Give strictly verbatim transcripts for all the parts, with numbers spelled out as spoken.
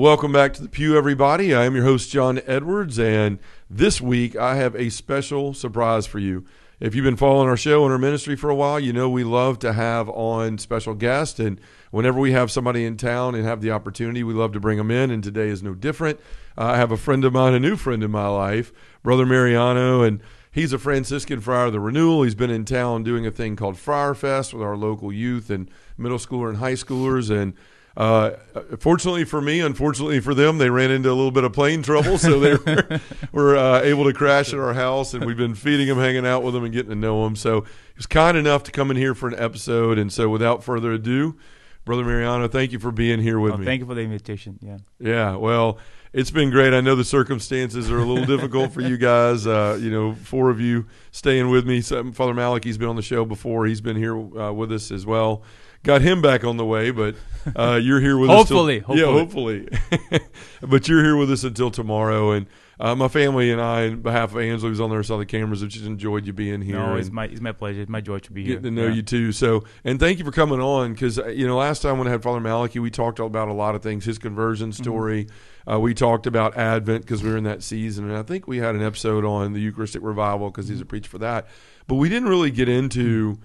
Welcome back to the Pew, everybody. I am your host, John Edwards, and this week I have a special surprise for you. If you've been following our show and our ministry for a while, you know we love to have on special guests, and whenever we have somebody in town and have the opportunity, we love to bring them in, and today is no different. Uh, I have a friend of mine, a new friend in my life, Brother Mariano, and he's a Franciscan Friar of the Renewal. He's been in town doing a thing called Friar Fest with our local youth and middle schooler and high schoolers, and Uh, fortunately for me, unfortunately for them, they ran into a little bit of plane trouble, so they were, were uh, able to crash at our house, and we've been feeding them, hanging out with them, and getting to know them. So he was kind enough to come in here for an episode, and so without further ado, Brother Mariano, thank you for being here with oh, me. Thank you for the invitation. Yeah. Yeah. Well, it's been great. I know the circumstances are a little difficult for you guys. Uh, you know, four of you staying with me. So, Father Malachi's been on the show before. He's been here uh, with us as well. Got him back on the way, but uh, you're here with hopefully, us. Till, hopefully. Yeah, hopefully. But you're here with us until tomorrow. And uh, my family and I, on behalf of Angela, who's on the other side of the cameras, have just enjoyed you being here. No, it's my, it's my pleasure. It's my joy to be here. Getting to know yeah. you, too. So, and thank you for coming on, because, you know, last time when I had Father Malachi, we talked about a lot of things, his conversion story. Mm-hmm. Uh, we talked about Advent, because we were in that season. And I think we had an episode on the Eucharistic Revival, because he's a preacher for that. But we didn't really get into...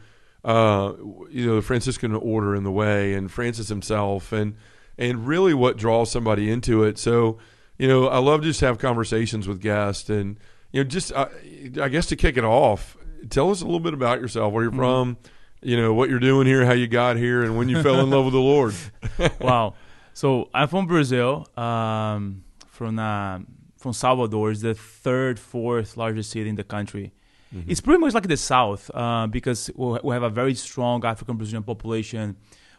Uh, you know, the Franciscan order in the way, and Francis himself, and and really what draws somebody into it. So, you know, I love to just have conversations with guests, and you know, just I, I guess to kick it off, tell us a little bit about yourself, where you're mm-hmm. from, you know, what you're doing here, how you got here, and when you fell in love with the Lord. Wow! So I'm from Brazil, um, from uh, from Salvador. It's the third, fourth largest city in the country. Mm-hmm. It's pretty much like the South uh, because we have a very strong African-Brazilian population.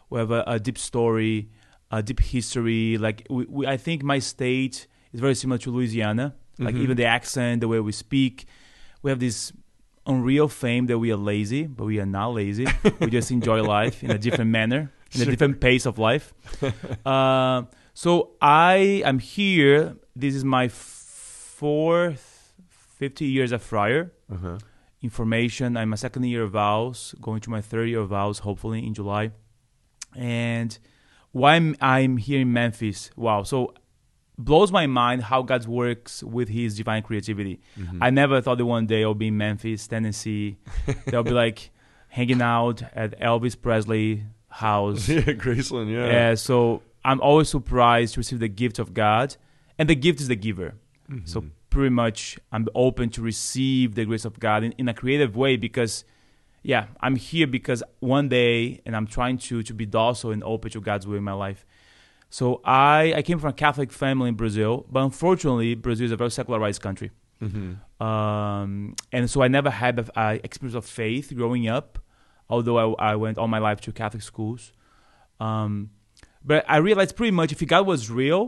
We have a, a deep story, a deep history. Like we, we, I think my state is very similar to Louisiana. Like mm-hmm. even the accent, the way we speak. We have this unreal fame that we are lazy, but we are not lazy. We just enjoy life in a different manner, in sure. a different pace of life. uh, so I am here. This is my fourth. fifty years a friar, uh-huh. information. I'm a second year of vows, going to my third year of vows, hopefully in July. And why I'm, I'm here in Memphis, wow. So blows my mind how God works with his divine creativity. Mm-hmm. I never thought that one day I'll be in Memphis, Tennessee. They'll be like hanging out at Elvis Presley house. Yeah, Graceland, yeah. Yeah, so I'm always surprised to receive the gift of God. And the gift is the giver. Mm-hmm. So pretty much I'm open to receive the grace of God in, in a creative way because, yeah, I'm here because one day, and I'm trying to to be docile and open to God's will in my life. So I, I came from a Catholic family in Brazil, but unfortunately, Brazil is a very secularized country. Mm-hmm. Um, and so I never had an experience of faith growing up, although I, I went all my life to Catholic schools. Um, but I realized pretty much if God was real,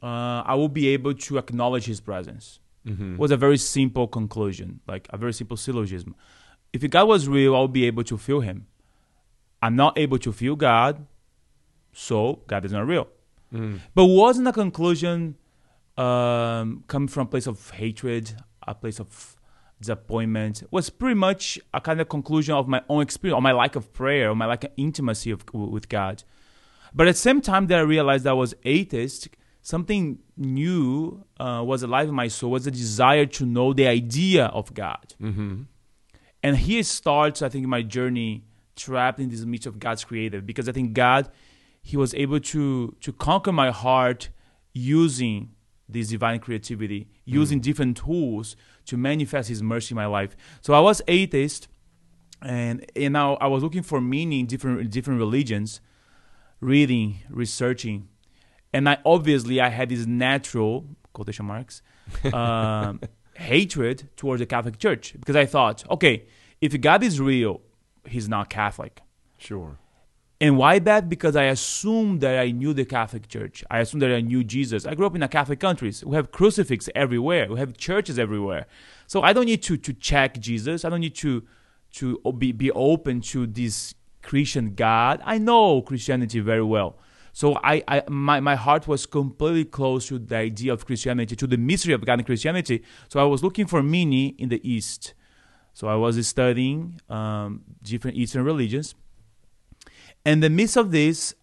Uh, I will be able to acknowledge his presence. Mm-hmm. It was a very simple conclusion, like a very simple syllogism. If God was real, I will be able to feel him. I'm not able to feel God, so God is not real. Mm. But wasn't a conclusion um, coming from a place of hatred, a place of disappointment? It was pretty much a kind of conclusion of my own experience, or my lack of prayer, or my lack of intimacy of, with God. But at the same time that I realized I was atheist, something new uh, was alive in my soul, was a desire to know the idea of God. Mm-hmm. And here starts, I think, my journey trapped in this midst of God's creative, because I think God, he was able to, to conquer my heart using this divine creativity, using mm. different tools to manifest his mercy in my life. So I was atheist, and, and I, I was looking for meaning in different, different religions, reading, researching. And I obviously, I had this natural, quotation marks, uh, hatred towards the Catholic Church. Because I thought, okay, if God is real, he's not Catholic. Sure. And why that? Because I assumed that I knew the Catholic Church. I assumed that I knew Jesus. I grew up in a Catholic country. We have crucifixes everywhere. We have churches everywhere. So I don't need to, to check Jesus. I don't need to, to be, be open to this Christian God. I know Christianity very well. So I, I, my, my heart was completely closed to the idea of Christianity, to the mystery of God in Christianity. So I was looking for meaning in the East. So I was studying um, different Eastern religions. And in the midst of this,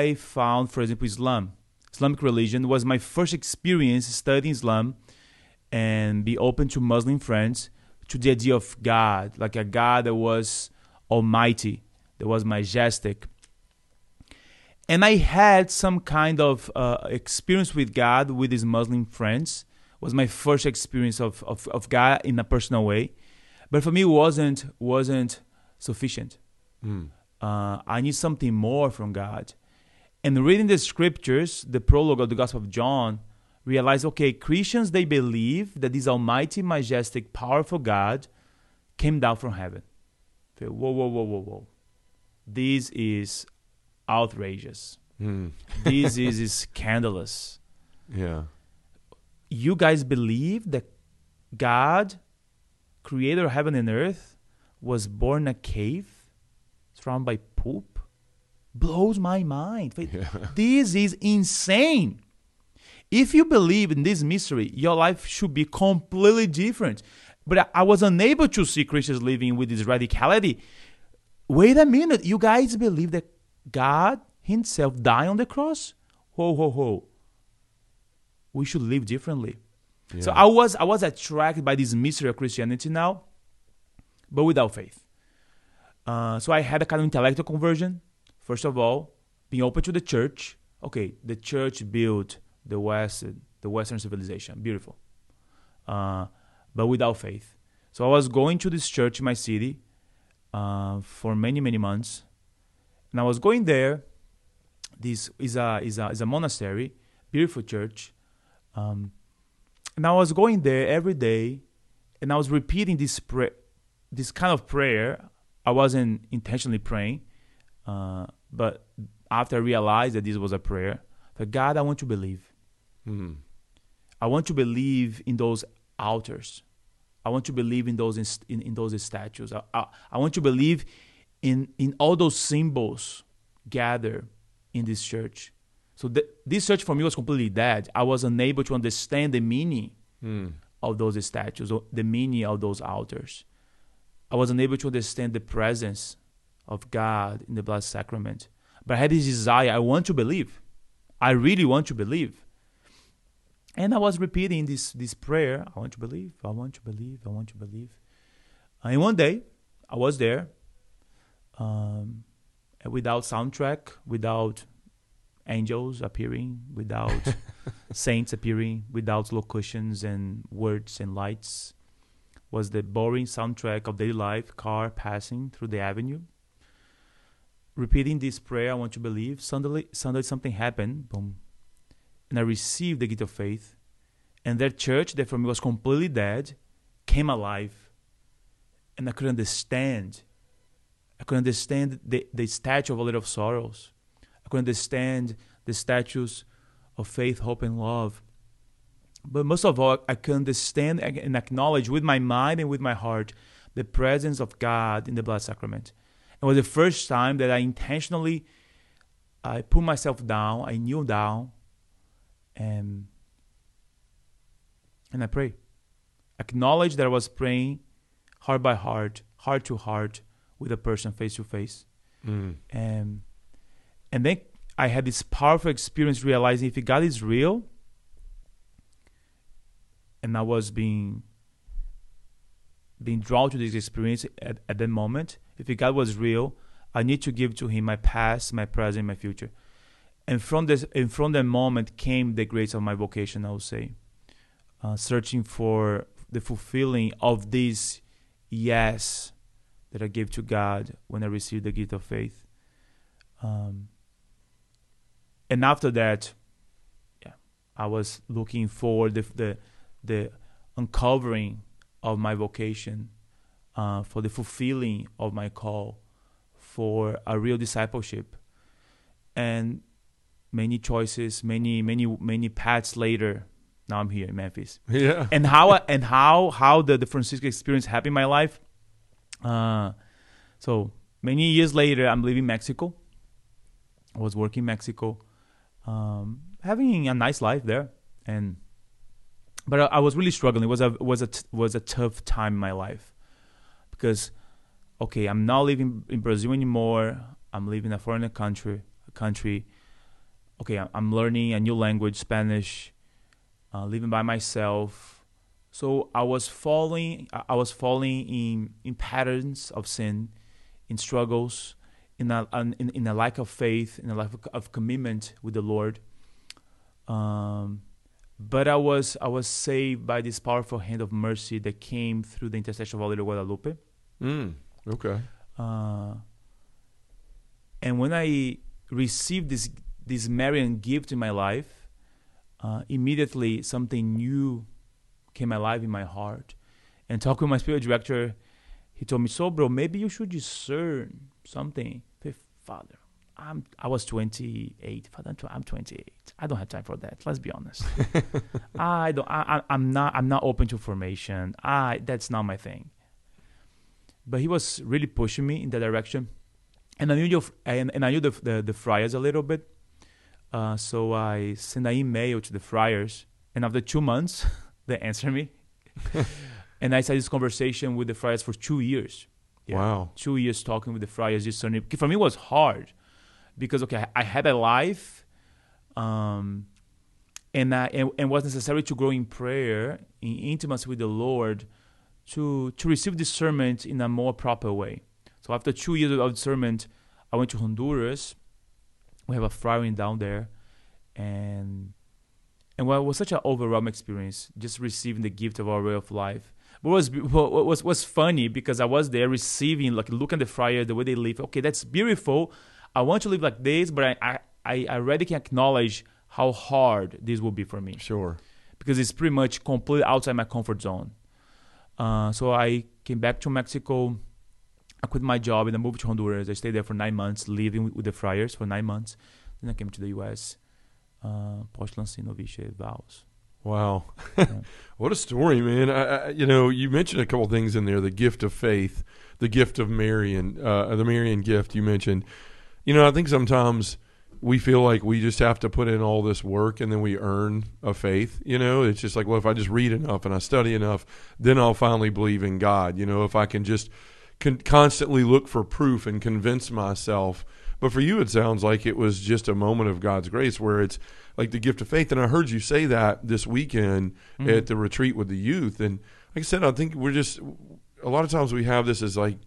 I found, for example, Islam. Islamic religion was my first experience studying Islam and be open to Muslim friends to the idea of God, like a God that was almighty, that was majestic. And I had some kind of uh, experience with God with these Muslim friends. It was my first experience of, of, of God in a personal way. But for me, it wasn't, wasn't sufficient. Mm. Uh, I need something more from God. And reading the scriptures, the prologue of the Gospel of John, realized, okay, Christians, they believe that this almighty, majestic, powerful God came down from heaven. Whoa, whoa, whoa, whoa, whoa. This is outrageous. Mm. This is, is scandalous. Yeah. You guys believe that God, creator of heaven and earth, was born in a cave surrounded by poop? Blows my mind. Yeah. This is insane. If you believe in this mystery, your life should be completely different. But I was unable to see Christians living with this radicality. Wait a minute. You guys believe that God himself died on the cross? Ho, ho, ho. We should live differently. Yeah. So I was, I was attracted by this mystery of Christianity now, but without faith. Uh, so I had a kind of intellectual conversion. First of all, being open to the church. Okay, the church built the West, the Western civilization. Beautiful. Uh, but without faith. So I was going to this church in my city uh, for many, many months. And I was going there. This is a, is a, is a monastery, beautiful church. Um, and I was going there every day, and I was repeating this pra- this kind of prayer. I wasn't intentionally praying, uh, but after I realized that this was a prayer, that God, I want to believe. Mm-hmm. I want to believe in those altars. I want to believe in those inst- in, in those statues. I, I, I want to believe in in all those symbols gathered in this church. So the, this church for me was completely dead. I was unable to understand the meaning mm. of those statues, the meaning of those altars. I was unable to understand the presence of God in the Blessed Sacrament. But I had this desire. I want to believe. I really want to believe. And I was repeating this, this prayer. I want to believe. I want to believe. I want to believe. And one day, I was there um, without soundtrack, without angels appearing, without saints appearing, without locutions and words and lights. Was the boring soundtrack of daily life, car passing through the avenue. Repeating this prayer, I want to believe. Suddenly, suddenly something happened. Boom. And I received the gift of faith. And that church that for me was completely dead came alive. And I could understand. I could understand the, the statue of a little of sorrows. I could understand the statues of faith, hope, and love. But most of all, I could understand and acknowledge with my mind and with my heart the presence of God in the Blessed Sacrament. It was the first time that I intentionally I put myself down, I kneel down, and, and I pray. Acknowledge that I was praying heart by heart, heart to heart, with a person face to face. Mm. And... And then I had this powerful experience realizing if God is real, and I was being being drawn to this experience at, at that moment, if God was real, I need to give to him my past, my present, my future. And from this, and from that moment came the grace of my vocation, I would say, uh, searching for the fulfilling of this yes that I gave to God when I received the gift of faith. Um, And after that, yeah, I was looking forward the the, the uncovering of my vocation, uh, for the fulfilling of my call, for a real discipleship, and many choices, many many many paths later. Now I'm here in Memphis. Yeah. And how I, and how how the, the Franciscan experience happened in my life. Uh, so many years later, I'm living in Mexico. I was working in Mexico. Um, having a nice life there, and but I, I was really struggling. It was a was a t- was a tough time in my life because, okay, I'm not living in Brazil anymore. I'm living in a foreign country. A country, okay, I'm learning a new language, Spanish, uh, living by myself. So I was falling, I was falling in, in patterns of sin, in struggles, in a, in, in a lack of faith, in a lack of commitment with the Lord. Um, but I was, I was saved by this powerful hand of mercy that came through the intercession of Our Lady of Guadalupe. Mm, okay. Uh, and when I received this this Marian gift in my life, uh, immediately something new came alive in my heart. And talking with my spiritual director, he told me, so bro, maybe you should discern something. Father, I'm, I was twenty-eight. Father, I'm twenty-eight. I don't have time for that. Let's be honest. I don't. I, I'm not. I'm not open to formation. I. That's not my thing. But he was really pushing me in that direction, and I knew the, and, and I knew the, the the friars a little bit. Uh, so I sent an email to the friars, and after two months, they answered me. And I had this conversation with the friars for two years. Yeah, wow, two years talking with the friars. Just for me, it was hard because okay, I had a life, um, and I and, and was necessary to grow in prayer, in intimacy with the Lord, to to receive discernment in a more proper way. So after two years of discernment, I went to Honduras. We have a friar down there, and and well, it was such an overwhelming experience, just receiving the gift of our way of life. But what was what was was funny because I was there receiving, like, look at the friar, the way they live. Okay, that's beautiful. I want to live like this, but I I I really can acknowledge how hard this will be for me. Sure, because it's pretty much completely outside my comfort zone. Uh, so I came back to Mexico, I quit my job, and I moved to Honduras. I stayed there for nine months, living with, with the friars for nine months. Then I came to the U S Uh, vows. Wow. Yeah. What a story, man. I, I, you know, you mentioned a couple things in there, the gift of faith, the gift of Marian, uh, the Marian gift you mentioned. You know, I think sometimes we feel like we just have to put in all this work and then we earn a faith. You know, it's just like, well, if I just read enough and I study enough, then I'll finally believe in God. You know, if I can just con- constantly look for proof and convince myself. But for you, it sounds like it was just a moment of God's grace where it's like the gift of faith. And I heard you say that this weekend mm-hmm. at the retreat with the youth. And like I said, I think we're just, a lot of times we have this as like,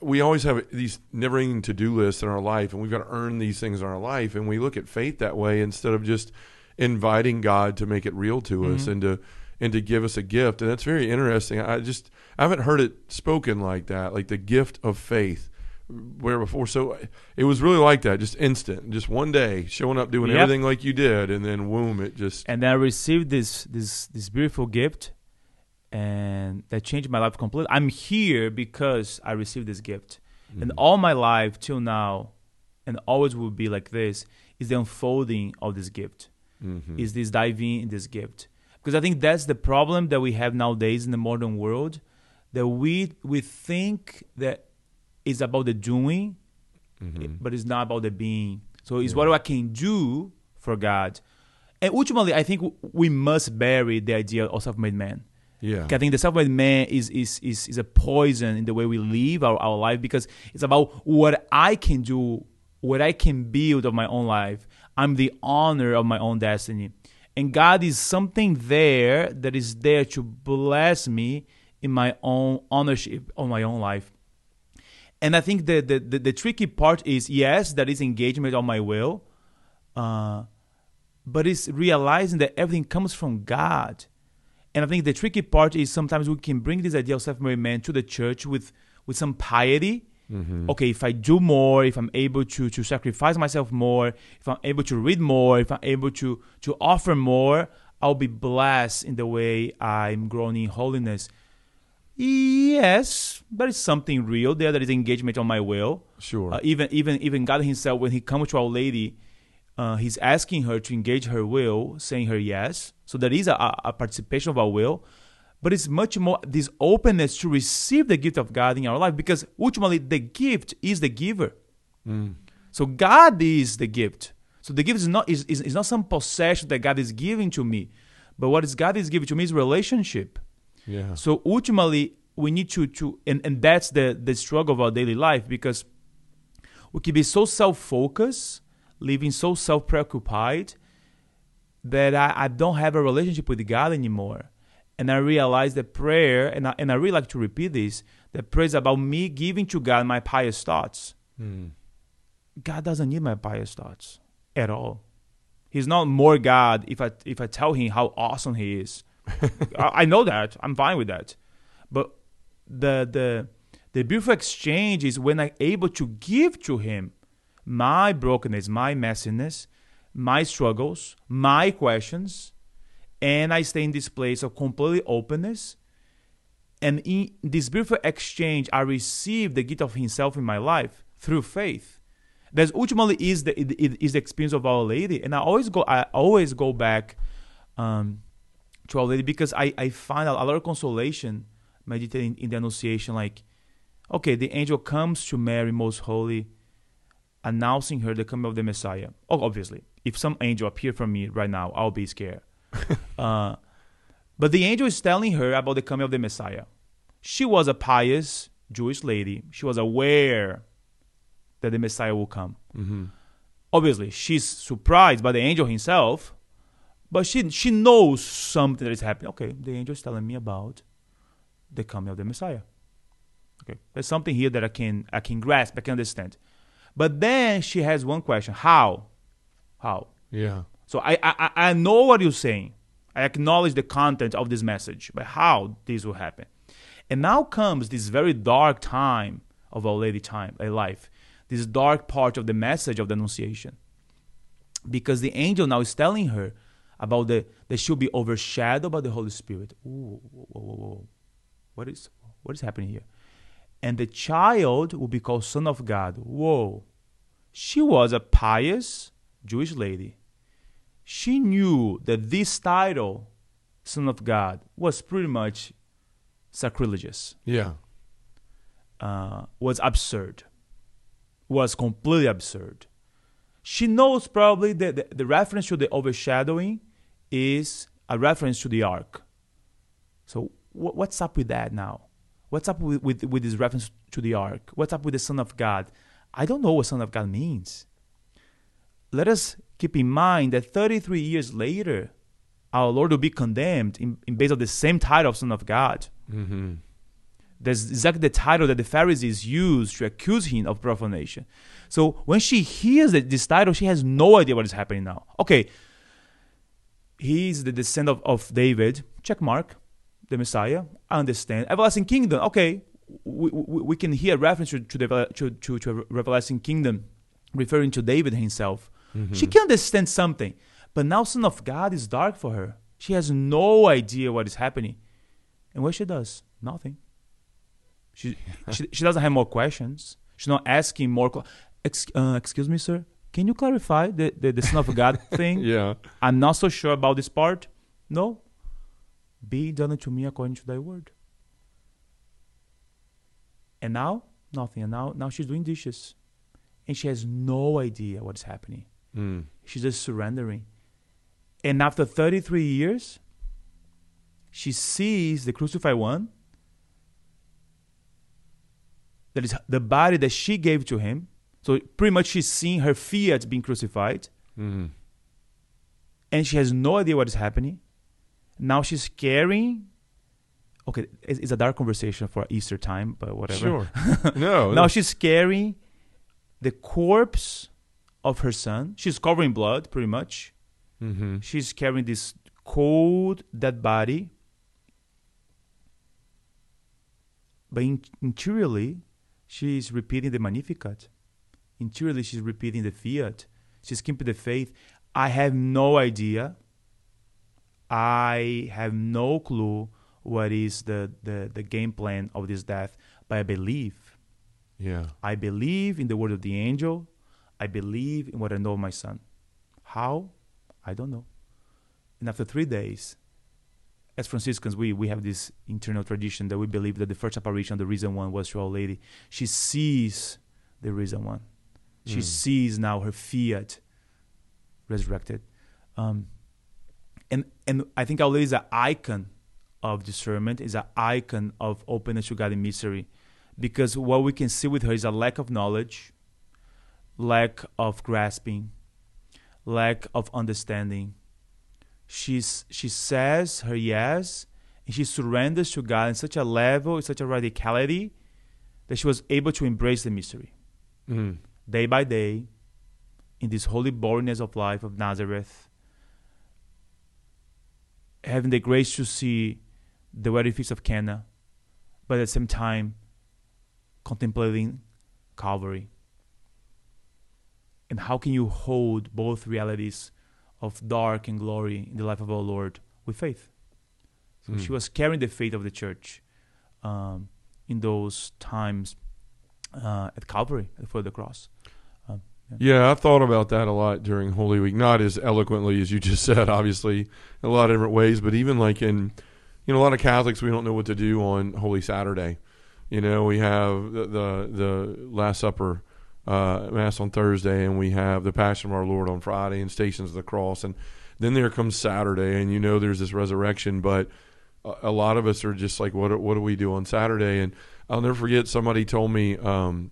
we always have these never-ending to-do lists in our life, and we've got to earn these things in our life. And we look at faith that way instead of just inviting God to make it real to mm-hmm. us and to and to give us a gift. And that's very interesting. I just I haven't heard it spoken like that, like the gift of faith, where before. So it was really like that, just instant, just one day showing up, doing yep. everything like you did, and then boom, it just. And then I received this this this beautiful gift. And that changed my life completely. I'm here because I received this gift. Mm-hmm. And all my life till now, and always will be like this, is the unfolding of this gift, mm-hmm. is this diving in this gift. Because I think that's the problem that we have nowadays in the modern world, that we we think that it's about the doing, mm-hmm. but it's not about the being. So it's yeah. what I can do for God. And ultimately, I think we must bury the idea of self-made man. Yeah, I think the self-made man is, is is is a poison in the way we live our, our life, because it's about what I can do, what I can build of my own life. I'm the owner of my own destiny. And God is something there that is there to bless me in my own ownership of my own life. And I think the, the, the, the tricky part is, yes, that is engagement of my will, uh, but it's realizing that everything comes from God. And I think the tricky part is sometimes we can bring this idea of self-made man to the church with, with some piety. Mm-hmm. Okay, if I do more, if I'm able to to sacrifice myself more, if I'm able to read more, if I'm able to to offer more, I'll be blessed in the way I'm growing in holiness. Yes, there is something real there that is engagement on my will. Sure. Uh, even even even God Himself, when He comes to Our Lady, uh, He's asking her to engage her will, saying her yes. So there is a, a participation of our will, but it's much more this openness to receive the gift of God in our life, because ultimately the gift is the giver. Mm. So God is the gift. So the gift is not is, is, is not some possession that God is giving to me, but what is God is giving to me is relationship. Yeah. So ultimately we need to to and, and that's the the struggle of our daily life, because we can be so self-focused living so self-preoccupied that I, I don't have a relationship with God anymore. And I realize that prayer, and I, and I really like to repeat this, that prayer is about me giving to God my pious thoughts. Mm. God doesn't need my pious thoughts at all. He's not more God if I if I tell him how awesome he is. I, I know that. I'm fine with that. But the the the beautiful exchange is when I'm able to give to him my brokenness, my messiness, my struggles, my questions, and I stay in this place of complete openness. And in this beautiful exchange, I receive the gift of himself in my life through faith. That ultimately is the is the experience of Our Lady. And I always go I always go back um, to Our Lady, because I, I find a lot of consolation meditating in the Annunciation. Like, okay, the angel comes to Mary Most Holy, announcing her the coming of the Messiah. Oh, obviously, if some angel appeared from me right now, I'll be scared. uh, but the angel is telling her about the coming of the Messiah. She was a pious Jewish lady. She was aware that the Messiah will come. Mm-hmm. Obviously, she's surprised by the angel himself, but she she knows something that is happening. Okay, the angel is telling me about the coming of the Messiah. Okay, there's something here that I can I can grasp, I can understand. But then she has one question: How? How? Yeah. So I I I know what you're saying. I acknowledge the content of this message, but how this will happen? And now comes this very dark time of Our Lady time, a life. This dark part of the message of the Annunciation. Because the angel now is telling her about the that she'll be overshadowed by the Holy Spirit. Ooh, whoa, whoa, whoa. What is, what is happening here? And the child will be called Son of God. Whoa. She was a pious Jewish lady. She knew that this title, Son of God, was pretty much sacrilegious. Yeah. Uh, was absurd. was completely absurd. She knows probably that the, the reference to the overshadowing is a reference to the ark. So wh- what's up with that now? What's up with, with, with this reference to the ark? What's up with the Son of God? I don't know what Son of God means. Let us keep in mind that thirty-three years later, our Lord will be condemned in, in base of the same title of Son of God. Mm-hmm. That's exactly the title that the Pharisees used to accuse him of profanation. So when she hears this title, she has no idea what is happening now. Okay, he's the descendant of, of David. Check mark. The Messiah. I understand. Everlasting Kingdom. Okay, we, we, we can hear reference to to the to, to, to everlasting kingdom, referring to David himself. Mm-hmm. She can understand something, but now Son of God is dark for her. She has no idea what is happening, and what she does, nothing. She, she she doesn't have more questions. She's not asking more. Cl- Ex- uh, excuse me, sir. Can you clarify the, the, the Son of God thing? Yeah. I'm not so sure about this part. No. Be done unto me according to thy word. And now, nothing. And now, now she's doing dishes. And she has no idea what's happening. Mm. She's just surrendering. And after thirty-three years, she sees the crucified one. That is the body that she gave to him. So pretty much she's seeing her fiat being crucified. Mm-hmm. And she has no idea what is happening. Now she's carrying... Okay, it's, it's a dark conversation for Easter time, but whatever. Sure. No. Now no. She's carrying the corpse of her son. She's covered in blood, pretty much. Mm-hmm. She's carrying this cold, dead body. But in- interiorly... She's repeating the Magnificat. Interiorly, she's repeating the Fiat. She's keeping the faith. I have no idea. I have no clue what is the, the, the game plan of this death, but I believe. Yeah. I believe in the word of the angel. I believe in what I know of my son. How? I don't know. And after three days, as Franciscans, we, we have this internal tradition that we believe that the first apparition of the risen one was to Our Lady. She sees the risen one. She mm. sees now her fiat resurrected. Um, and and I think Our Lady is an icon of discernment, is an icon of openness to God in mystery, because what we can see with her is a lack of knowledge, lack of grasping, lack of understanding. She's, she says her yes, and she surrenders to God in such a level, in such a radicality, that she was able to embrace the mystery. Mm. Day by day, in this holy boringness of life of Nazareth, having the grace to see the wedding feast of Cana, but at the same time, contemplating Calvary. And how can you hold both realities of dark and glory in the life of our Lord with faith? So mm. she was carrying the faith of the church um, in those times uh, at Calvary, before the cross. Um, yeah. yeah, I thought about that a lot during Holy Week, not as eloquently as you just said, obviously, in a lot of different ways, but even like in, you know, a lot of Catholics, we don't know what to do on Holy Saturday. You know, we have the the, the Last Supper uh, Mass on Thursday, and we have the Passion of Our Lord on Friday and Stations of the Cross. And then there comes Saturday, and you know there's this resurrection, but a, a lot of us are just like, what, what do we do on Saturday? And I'll never forget, somebody told me um,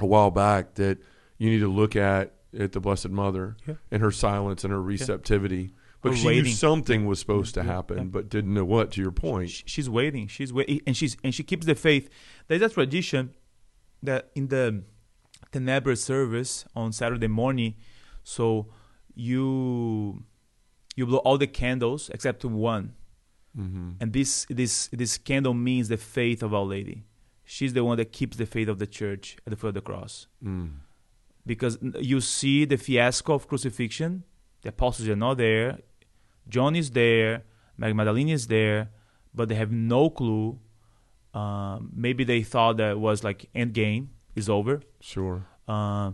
a while back that you need to look at, at the Blessed Mother yeah. and her silence and her receptivity. Yeah. Because she waiting. knew something was supposed to happen, yeah. but didn't know what. To your point, she, she's waiting. She's waiting, and she's and she keeps the faith. There's a tradition that in the Tenebrae service on Saturday morning, so you you blow all the candles except one, mm-hmm. and this this this candle means the faith of Our Lady. She's the one that keeps the faith of the Church at the foot of the cross, mm. because you see the fiasco of crucifixion. The apostles are not there. John is there, Mary Magdalene is there, but they have no clue. Um, maybe they thought that it was like end game is over. Sure. Uh,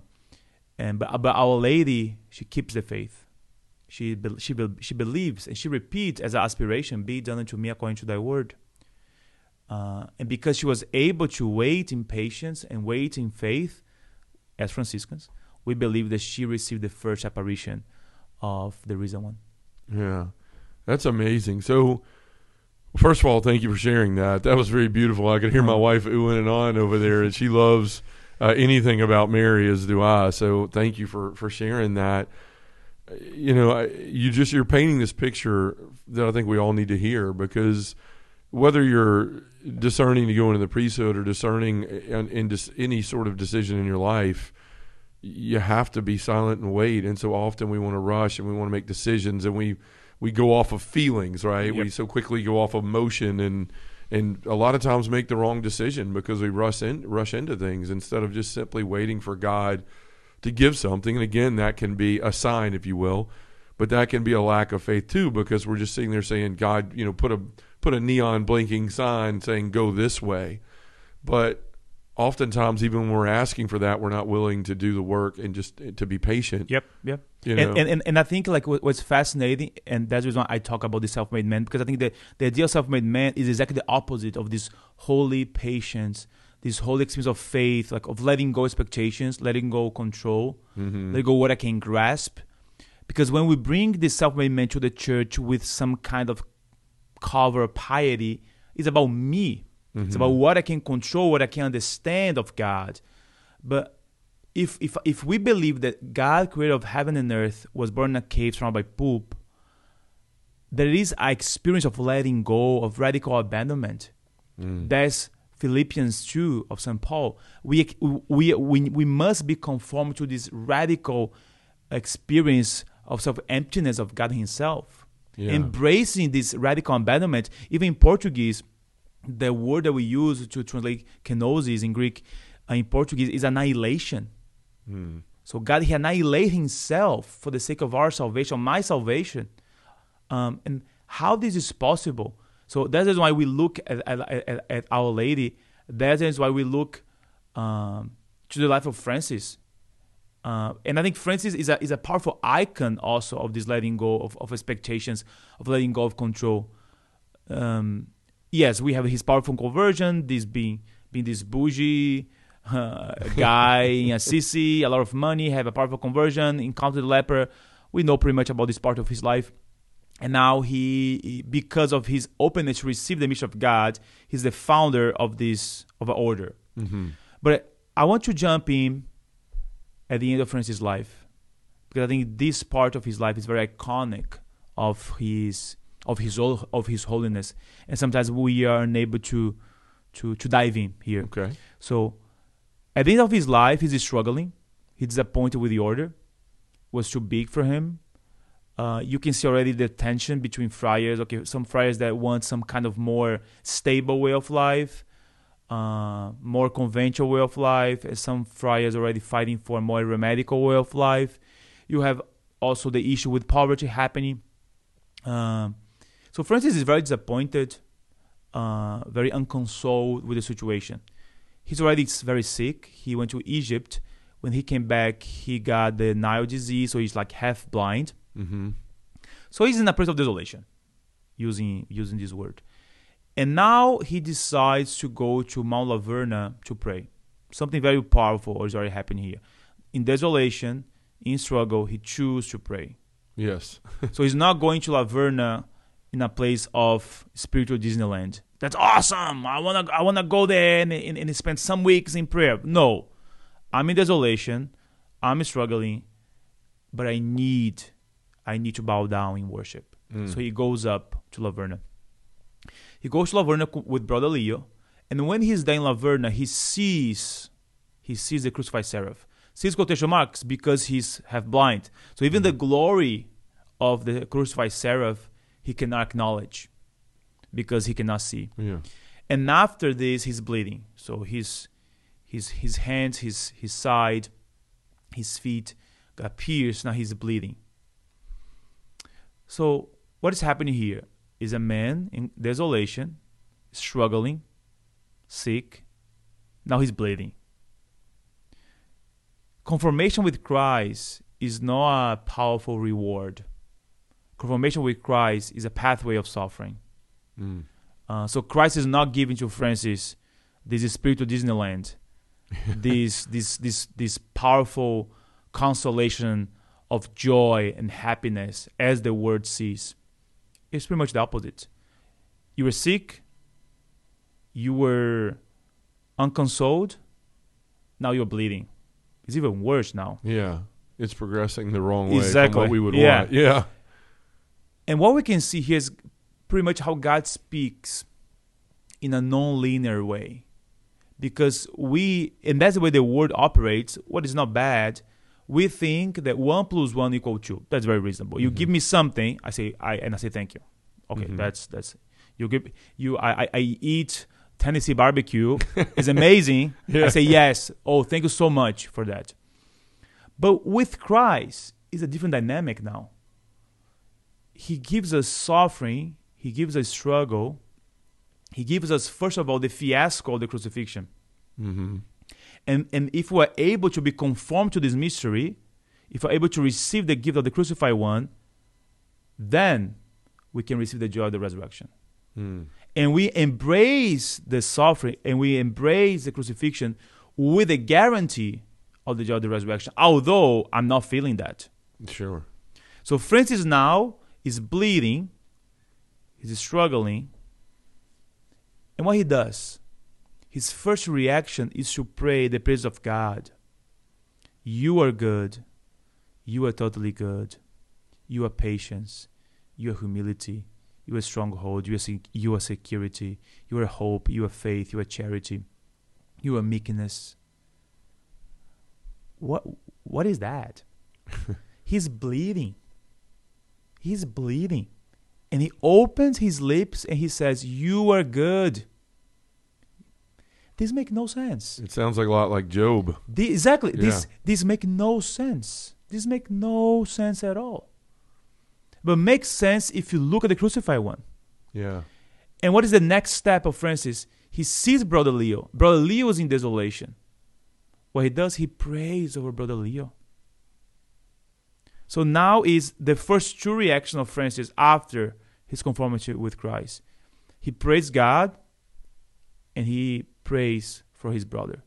and but, but Our Lady, she keeps the faith. She be, she be, she believes and she repeats as an aspiration, "Be done unto me according to Thy word." Uh, and because she was able to wait in patience and wait in faith, as Franciscans, we believe that she received the first apparition of the reason one. Yeah, that's amazing. So, first of all, thank you for sharing that. That was very beautiful. I could hear my wife oohing and ahhing over there, and she loves uh, anything about Mary, as do I. So, thank you for for sharing that. You know, I, you just you're painting this picture that I think we all need to hear, because whether you're discerning to go into the priesthood or discerning in, in dis, any sort of decision in your life, you have to be silent and wait. And so often we want to rush and we want to make decisions, and we, we go off of feelings, right? Yep. We so quickly go off of emotion, and, and a lot of times make the wrong decision because we rush in, rush into things instead of just simply waiting for God to give something. And again, that can be a sign, if you will, but that can be a lack of faith too, because we're just sitting there saying, God, you know, put a, put a neon blinking sign saying, go this way. But oftentimes, even when we're asking for that, we're not willing to do the work and just to be patient. Yep, yep. You know? and, and and I think like what's fascinating, and that's the reason I talk about the self-made man, because I think that the idea of self-made man is exactly the opposite of this holy patience, this holy experience of faith, like of letting go expectations, letting go control, mm-hmm. letting go what I can grasp. Because when we bring this self-made man to the church with some kind of cover piety, it's about me. Mm-hmm. It's about what I can control, what I can understand of God. But if if if we believe that God, creator of heaven and earth, was born in a cave surrounded by poop, there is an experience of letting go, of radical abandonment. Mm. That's Philippians two of Saint Paul. We, we, we, we must be conformed to this radical experience of self-emptiness of God himself. Yeah. Embracing this radical abandonment, even in Portuguese, the word that we use to translate kenosis in Greek, uh, in Portuguese, is annihilation. Mm. So God, he annihilated himself for the sake of our salvation, my salvation. Um, and how this is possible. So that is why we look at, at, at, at Our Lady. That is why we look um, to the life of Francis. Uh, and I think Francis is a, is a powerful icon also of this letting go of, of expectations, of letting go of control. Um Yes, we have his powerful conversion, this being being this bougie uh, guy in Assisi, a lot of money, have a powerful conversion, encountered the leper. We know pretty much about this part of his life. And now he, because of his openness to receive the mission of God, he's the founder of this of an order. Mm-hmm. But I want to jump in at the end of Francis' life, because I think this part of his life is very iconic of his of his of his holiness, and sometimes we are unable to to to dive in here. Okay. So at the end of his life, he's struggling. He's disappointed with the order. It was too big for him. Uh, you can see already the tension between friars. Okay, some friars that want some kind of more stable way of life, uh, more conventional way of life, and some friars already fighting for a more hermetical way of life. You have also the issue with poverty happening. Uh, so Francis is very disappointed, uh, very unconsoled with the situation. He's already very sick. He went to Egypt. When he came back, he got the Nile disease, so he's like half blind. Mm-hmm. So he's in a place of desolation, using using this word. And now he decides to go to Mount La Verna to pray. Something very powerful is already happening here. In desolation, in struggle, he chooses to pray. Yes. So he's not going to La Verna in a place of spiritual Disneyland. That's awesome. I wanna I wanna go there and, and, and spend some weeks in prayer. No. I'm in desolation. I'm struggling, but I need I need to bow down in worship. Mm. So he goes up to La Verna. He goes to La Verna with Brother Leo, and when he's there in La Verna, he sees, he sees the crucified seraph. Sees quotation marks because he's half blind. So even mm. the glory of the crucified seraph, he cannot acknowledge because he cannot see. Yeah. And after this, he's bleeding. So his his his hands, his his side, his feet got pierced. Now he's bleeding. So what is happening here is a man in desolation, struggling, sick. Now he's bleeding. Confirmation with Christ is not a powerful reward. Confirmation with Christ is a pathway of suffering. Mm. Uh, so Christ is not giving to Francis this spiritual Disneyland, this this this this powerful consolation of joy and happiness as the world sees. It's pretty much the opposite. You were sick, you were unconsoled, now you're bleeding. It's even worse now. Yeah, it's progressing the wrong way. Exactly. From what we would yeah. want. Yeah. And what we can see here is pretty much how God speaks in a non-linear way. Because we, and that's the way the world operates, what is not bad, we think that one plus one equals two. That's very reasonable. You mm-hmm. give me something, I say I and I say thank you. Okay, mm-hmm. that's that's you give you I I, I eat Tennessee barbecue. It's amazing. yeah. I say yes. Oh, thank you so much for that. But with Christ, it's a different dynamic now. He gives us suffering. He gives us struggle. He gives us, first of all, the fiasco of the crucifixion. Mm-hmm. And and if we're able to be conformed to this mystery, if we're able to receive the gift of the crucified one, then we can receive the joy of the resurrection. Mm. And we embrace the suffering and we embrace the crucifixion with a guarantee of the joy of the resurrection, although I'm not feeling that. Sure. So Francis now is bleeding, he's struggling, and what he does, his first reaction is to pray the praise of God. You are good. You are totally good. You are patience. You are humility. You are stronghold. You are, se- you are security. You are hope. You are faith. You are charity. You are meekness. What? What is that? He's bleeding. He's bleeding. And he opens his lips and he says, you are good. This makes no sense. It sounds like a lot like Job. The, exactly. Yeah. This this make no sense. This make no sense at all. But makes sense if you look at the crucified one. Yeah. And what is the next step of Francis? He sees Brother Leo. Brother Leo is in desolation. What he does, he prays over Brother Leo. So now is the first true reaction of Francis after his conformity with Christ. He prays God, and he prays for his brother.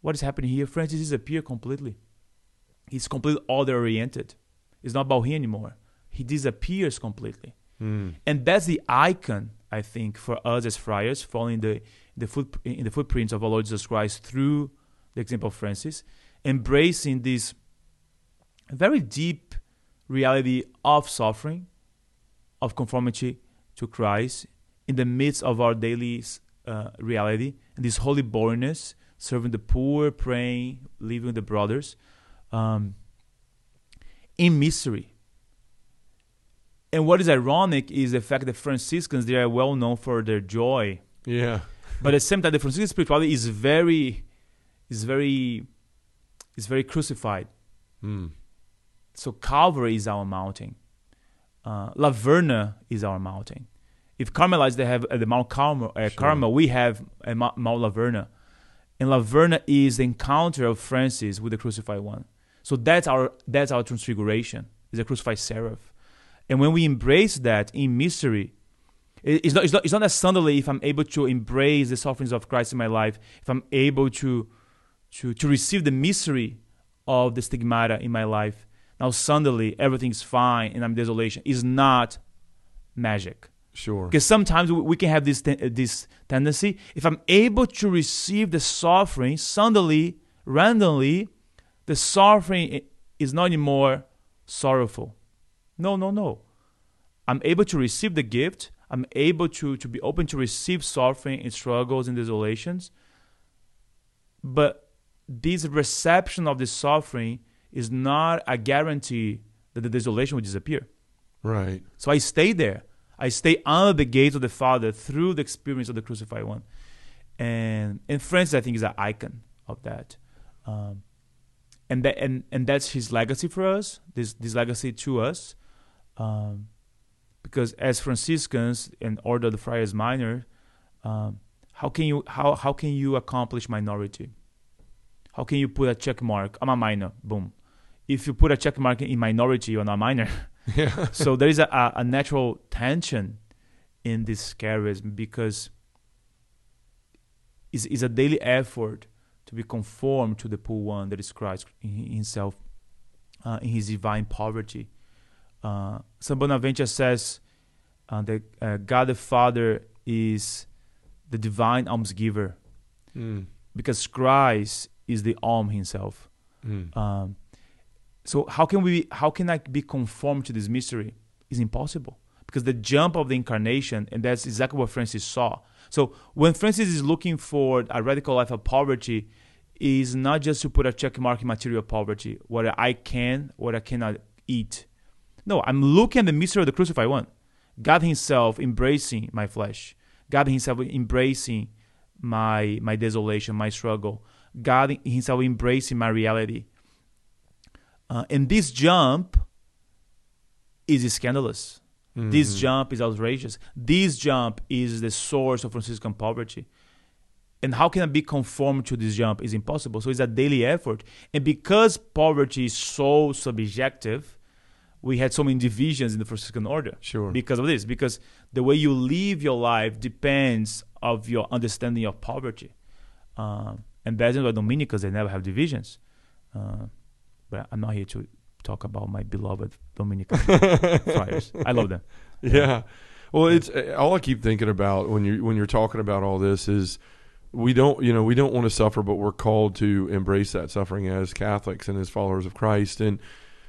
What is happening here? Francis disappears completely. He's completely other-oriented. It's not about him anymore. He disappears completely. Mm. And that's the icon, I think, for us as friars, following the, the foot, in the footprints of our Lord Jesus Christ through the example of Francis, embracing this a very deep reality of suffering, of conformity to Christ in the midst of our daily uh, reality, and this holy boldness, serving the poor, praying, living with the brothers, um, in mystery. And what is ironic is the fact that Franciscans, they are well known for their joy. Yeah. But at the same time, the Franciscan spirituality is very, is very, is very crucified. Mm. So Calvary is our mountain. Uh, La Verna is our mountain. If Carmelites, they have uh, the Mount Carmel, uh, sure. Carmel, we have uh, Mount La Verna. And La Verna is the encounter of Francis with the crucified one. So that's our, that's our transfiguration, is the crucified seraph. And when we embrace that in mystery, it's not, it's not, it's not that suddenly if I'm able to embrace the sufferings of Christ in my life, if I'm able to, to, to receive the mystery of the stigmata in my life, now suddenly everything's fine and I'm in desolation. It's not magic. Sure. Because sometimes we can have this ten this tendency. If I'm able to receive the suffering, suddenly, randomly, the suffering is not anymore sorrowful. No, no, no. I'm able to receive the gift. I'm able to, to be open to receive suffering and struggles and desolations. But this reception of the suffering is not a guarantee that the desolation will disappear. Right. So I stay there. I stay under the gaze of the Father through the experience of the crucified one. And, and Francis, I think, is an icon of that. Um, and, that and, and that's his legacy for us, this, this legacy to us. Um, because as Franciscans and Order of the Friars Minor, um, how, can you, how, how can you accomplish minority? How can you put a check mark? I'm a minor, boom. If you put a check mark in minority, you're not minor. Yeah. So there is a, a, a natural tension in this charism because it's, it's a daily effort to be conformed to the poor one that is Christ himself uh, in his divine poverty. Uh, Saint Bonaventure says uh, that uh, God the Father is the divine almsgiver mm. because Christ is the alm himself. Mm. Um, So how can we? How can I be conformed to this mystery? It's impossible because the jump of the incarnation, and that's exactly what Francis saw. So when Francis is looking for a radical life of poverty, is not just to put a check mark in material poverty, what I can, what I cannot eat. No, I'm looking at the mystery of the crucified one, God Himself embracing my flesh, God Himself embracing my my desolation, my struggle, God Himself embracing my reality. Uh, and this jump is scandalous. Mm-hmm. This jump is outrageous. This jump is the source of Franciscan poverty. And how can I be conformed to this jump? It's impossible. So it's a daily effort. And because poverty is so subjective, we had so many divisions in the Franciscan order. Sure. Because of this. Because the way you live your life depends on your understanding of poverty. Uh, and that's why Dominicans, they never have divisions. Uh, But I'm not here to talk about my beloved Dominican friars. I love them. Yeah. yeah. Well, yeah. it's all I keep thinking about when you when you're talking about all this is we don't you know we don't want to suffer, but we're called to embrace that suffering as Catholics and as followers of Christ. And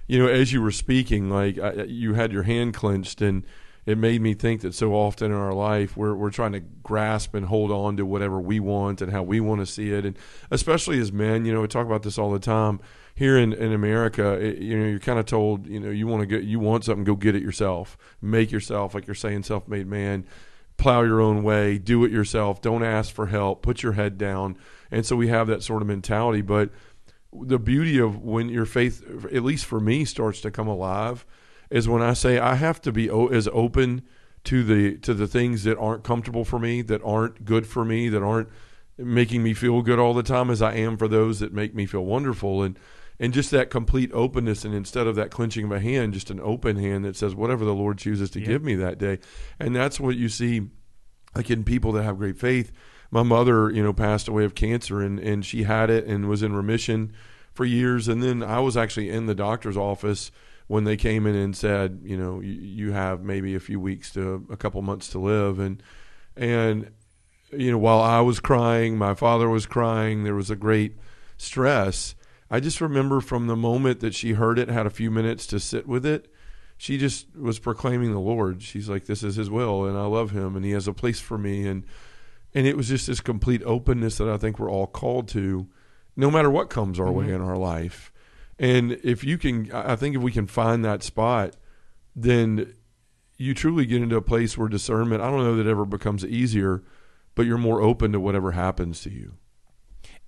you know, as you were speaking, like I, you had your hand clenched, and it made me think that so often in our life we're we're trying to grasp and hold on to whatever we want and how we want to see it, and especially as men, you know, we talk about this all the time. Here in, in America, it, you know, you're kind of told, you know, you want to get, you want something, go get it yourself, make yourself, like you're saying, self-made man, plow your own way, do it yourself, don't ask for help, put your head down, and so we have that sort of mentality. But the beauty of when your faith, at least for me, starts to come alive, is when I say I have to be o as open to the to the things that aren't comfortable for me, that aren't good for me, that aren't making me feel good all the time, as I am for those that make me feel wonderful. And. And just that complete openness, and instead of that clenching of a hand, just an open hand that says, whatever the Lord chooses to yeah. give me that day. And that's what you see, like in people that have great faith. My mother, you know, passed away of cancer, and, and she had it and was in remission for years. And then I was actually in the doctor's office when they came in and said, you know, you, you have maybe a few weeks to a couple months to live. And, and, you know, while I was crying, my father was crying, there was a great stress. I just remember from the moment that she heard it, had a few minutes to sit with it, she just was proclaiming the Lord. She's like, this is his will, and I love him, and he has a place for me. And and it was just this complete openness that I think we're all called to, no matter what comes our mm-hmm. way in our life. And if you can, I think if we can find that spot, then you truly get into a place where discernment, I don't know that ever becomes easier, but you're more open to whatever happens to you.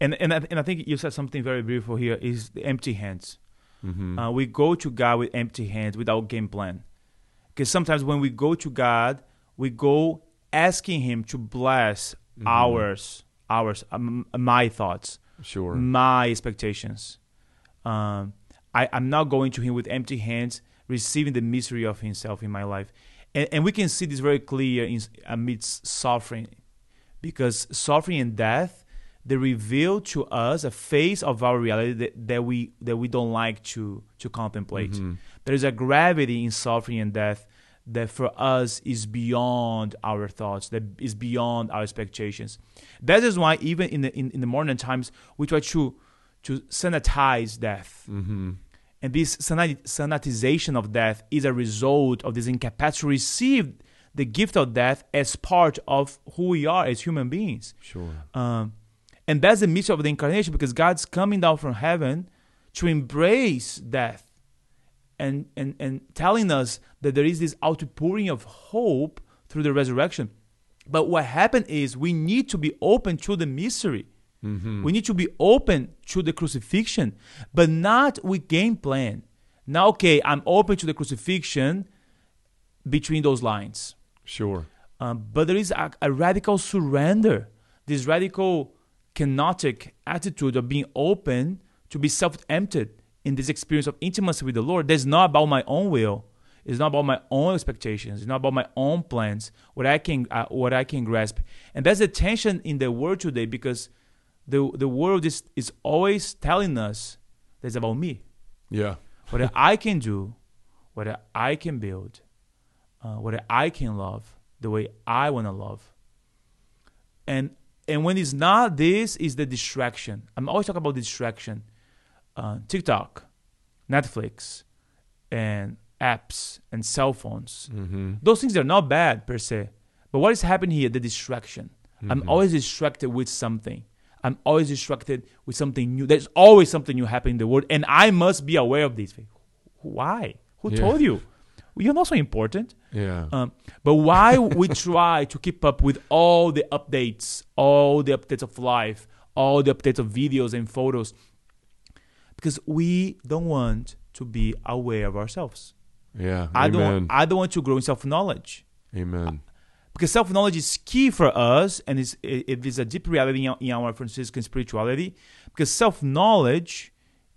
And and I, and I think you said something very beautiful here, is the empty hands. Mm-hmm. Uh, we go to God with empty hands, without game plan. Because sometimes when we go to God, we go asking him to bless mm-hmm. ours, ours, um, my thoughts, sure, my expectations. Um, I, I'm not going to him with empty hands, receiving the mystery of himself in my life. And, and we can see this very clear in, amidst suffering, because suffering and death, they reveal to us a face of our reality that, that we that we don't like to to contemplate. Mm-hmm. There is a gravity in suffering and death that for us is beyond our thoughts, that is beyond our expectations. That is why even in the in, in the modern times we try to to sanitize death. Mm-hmm. And this sanitization of death is a result of this incapacity to receive the gift of death as part of who we are as human beings. Sure. Um, And that's the mystery of the incarnation, because God's coming down from heaven to embrace death and, and, and telling us that there is this outpouring of hope through the resurrection. But what happened is we need to be open to the mystery. Mm-hmm. We need to be open to the crucifixion, but not with game plan. Now, okay, I'm open to the crucifixion between those lines. Sure. Um, but there is a, a radical surrender, this radical kenotic attitude of being open to be self-emptied in this experience of intimacy with the Lord. That's not about my own will. It's not about my own expectations. It's not about my own plans, what I can uh, what I can grasp. And that's the tension in the world today, because the the world is, is always telling us that's about me. Yeah. What I can do, what I can build, uh, what I can love, the way I want to love. And And when it's not this, is the distraction. I'm always talking about distraction. Uh, TikTok, Netflix, and apps, and cell phones. Mm-hmm. Those things are not bad, per se. But what is happening here? The distraction. Mm-hmm. I'm always distracted with something. I'm always distracted with something new. There's always something new happening in the world, and I must be aware of this. Why? Who yeah. told you? You're not so important. Yeah. Um, but why we try to keep up with all the updates, all the updates of life, all the updates of videos and photos? Because we don't want to be aware of ourselves. Yeah. I Amen. don't. Want, I don't want to grow in self-knowledge. Amen. Because self-knowledge is key for us, and it's, it is a deep reality in our Franciscan spirituality. Because self-knowledge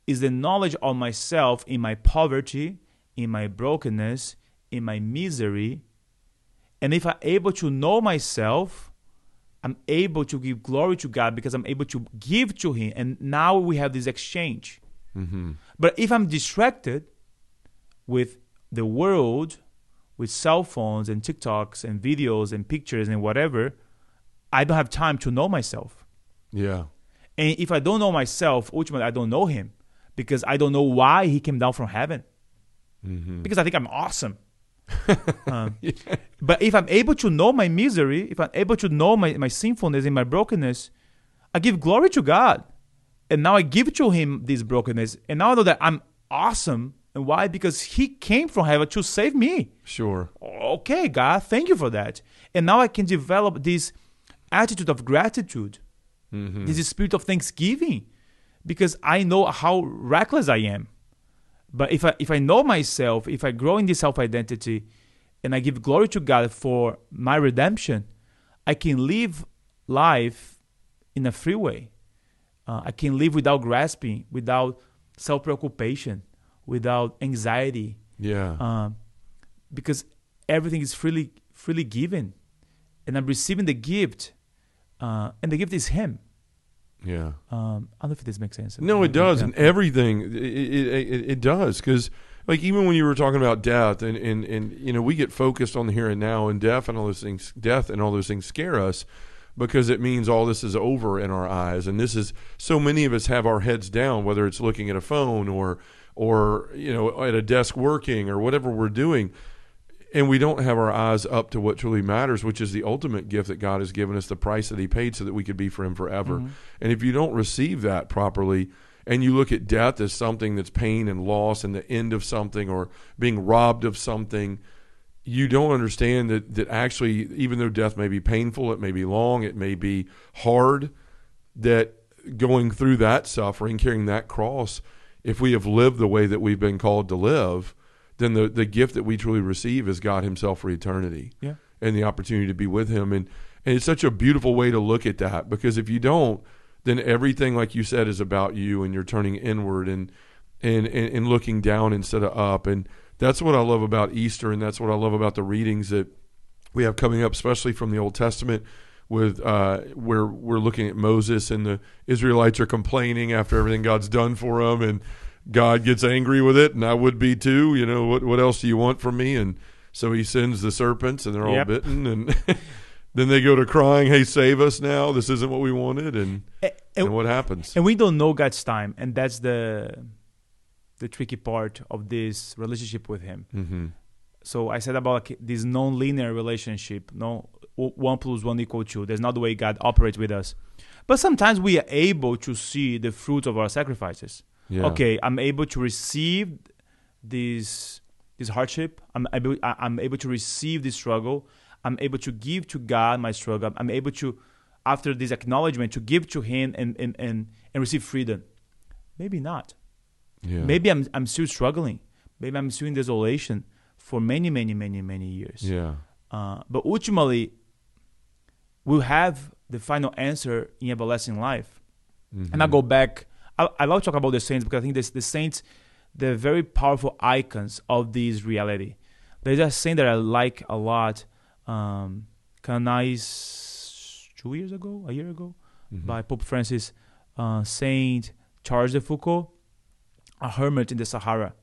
is the knowledge of myself in my poverty, in my brokenness, in my misery. And if I'm able to know myself, I'm able to give glory to God, because I'm able to give to him. And now we have this exchange. Mm-hmm. But if I'm distracted with the world, with cell phones and TikToks and videos and pictures and whatever, I don't have time to know myself. Yeah. And if I don't know myself, ultimately I don't know him, because I don't know why he came down from heaven. Mm-hmm. Because I think I'm awesome. um, yeah. But if I'm able to know my misery, if I'm able to know my, my sinfulness and my brokenness, I give glory to God. And now I give to him this brokenness. And now I know that I'm awesome. And why? Because he came from heaven to save me. Sure. Okay, God, thank you for that. And now I can develop this attitude of gratitude, mm-hmm. this spirit of thanksgiving, because I know how reckless I am. But if I if I know myself, if I grow in this self-identity and I give glory to God for my redemption, I can live life in a free way. Uh, I can live without grasping, without self-preoccupation, without anxiety. Yeah. Uh, because everything is freely freely given. And I'm receiving the gift. Uh, and the gift is him. Yeah. Um, I don't know if this makes sense. No, it does. And everything, it it, it does. Because, like, even when you were talking about death, and, and, and, you know, we get focused on the here and now, and death and all those things, death and all those things scare us. because it means all this is over in our eyes. And this is, so many of us have our heads down, whether it's looking at a phone or, or you know, at a desk working or whatever we're doing. And we don't have our eyes up to what truly matters, which is the ultimate gift that God has given us, the price that he paid so that we could be for him forever. Mm-hmm. And if you don't receive that properly, and you look at death as something that's pain and loss and the end of something or being robbed of something, you don't understand that, that actually, even though death may be painful, it may be long, it may be hard, that going through that suffering, carrying that cross, if we have lived the way that we've been called to live, then the, the gift that we truly receive is God himself for eternity, yeah, and the opportunity to be with him. And, and it's such a beautiful way to look at that, because if you don't, then everything, like you said, is about you, and you're turning inward and, and, and, and looking down instead of up. And that's what I love about Easter, and that's what I love about the readings that we have coming up, especially from the Old Testament, with uh, where we're looking at Moses, and the Israelites are complaining after everything God's done for them, and God gets angry with it, and I would be too. You know, what what else do you want from me? And so he sends the serpents, and they're all yep. bitten, and then they go to crying, hey, save us now. This isn't what we wanted, and, and, and what happens? And we don't know God's time, and that's the... the tricky part of this relationship with him. Mm-hmm. So I said about like, this non-linear relationship, no one plus one equal two. That's not the way God operates with us. But sometimes we are able to see the fruit of our sacrifices. Yeah. Okay, I'm able to receive this this hardship. I'm able, I'm able to receive this struggle. I'm able to give to God my struggle. I'm able to, after this acknowledgement, to give to him and and, and, and receive freedom. Maybe not. Yeah. Maybe I'm I'm still struggling. Maybe I'm still in desolation for many, many, many, many years. Yeah. Uh, but ultimately, we'll have the final answer in everlasting life. Mm-hmm. And I go back. I, I love to talk about the saints, because I think this, the saints, they're very powerful icons of this reality. There's a saint that I like a lot. Um, canonized two years ago, a year ago, mm-hmm. by Pope Francis, uh, Saint Charles de Foucault. A hermit in the Sahara.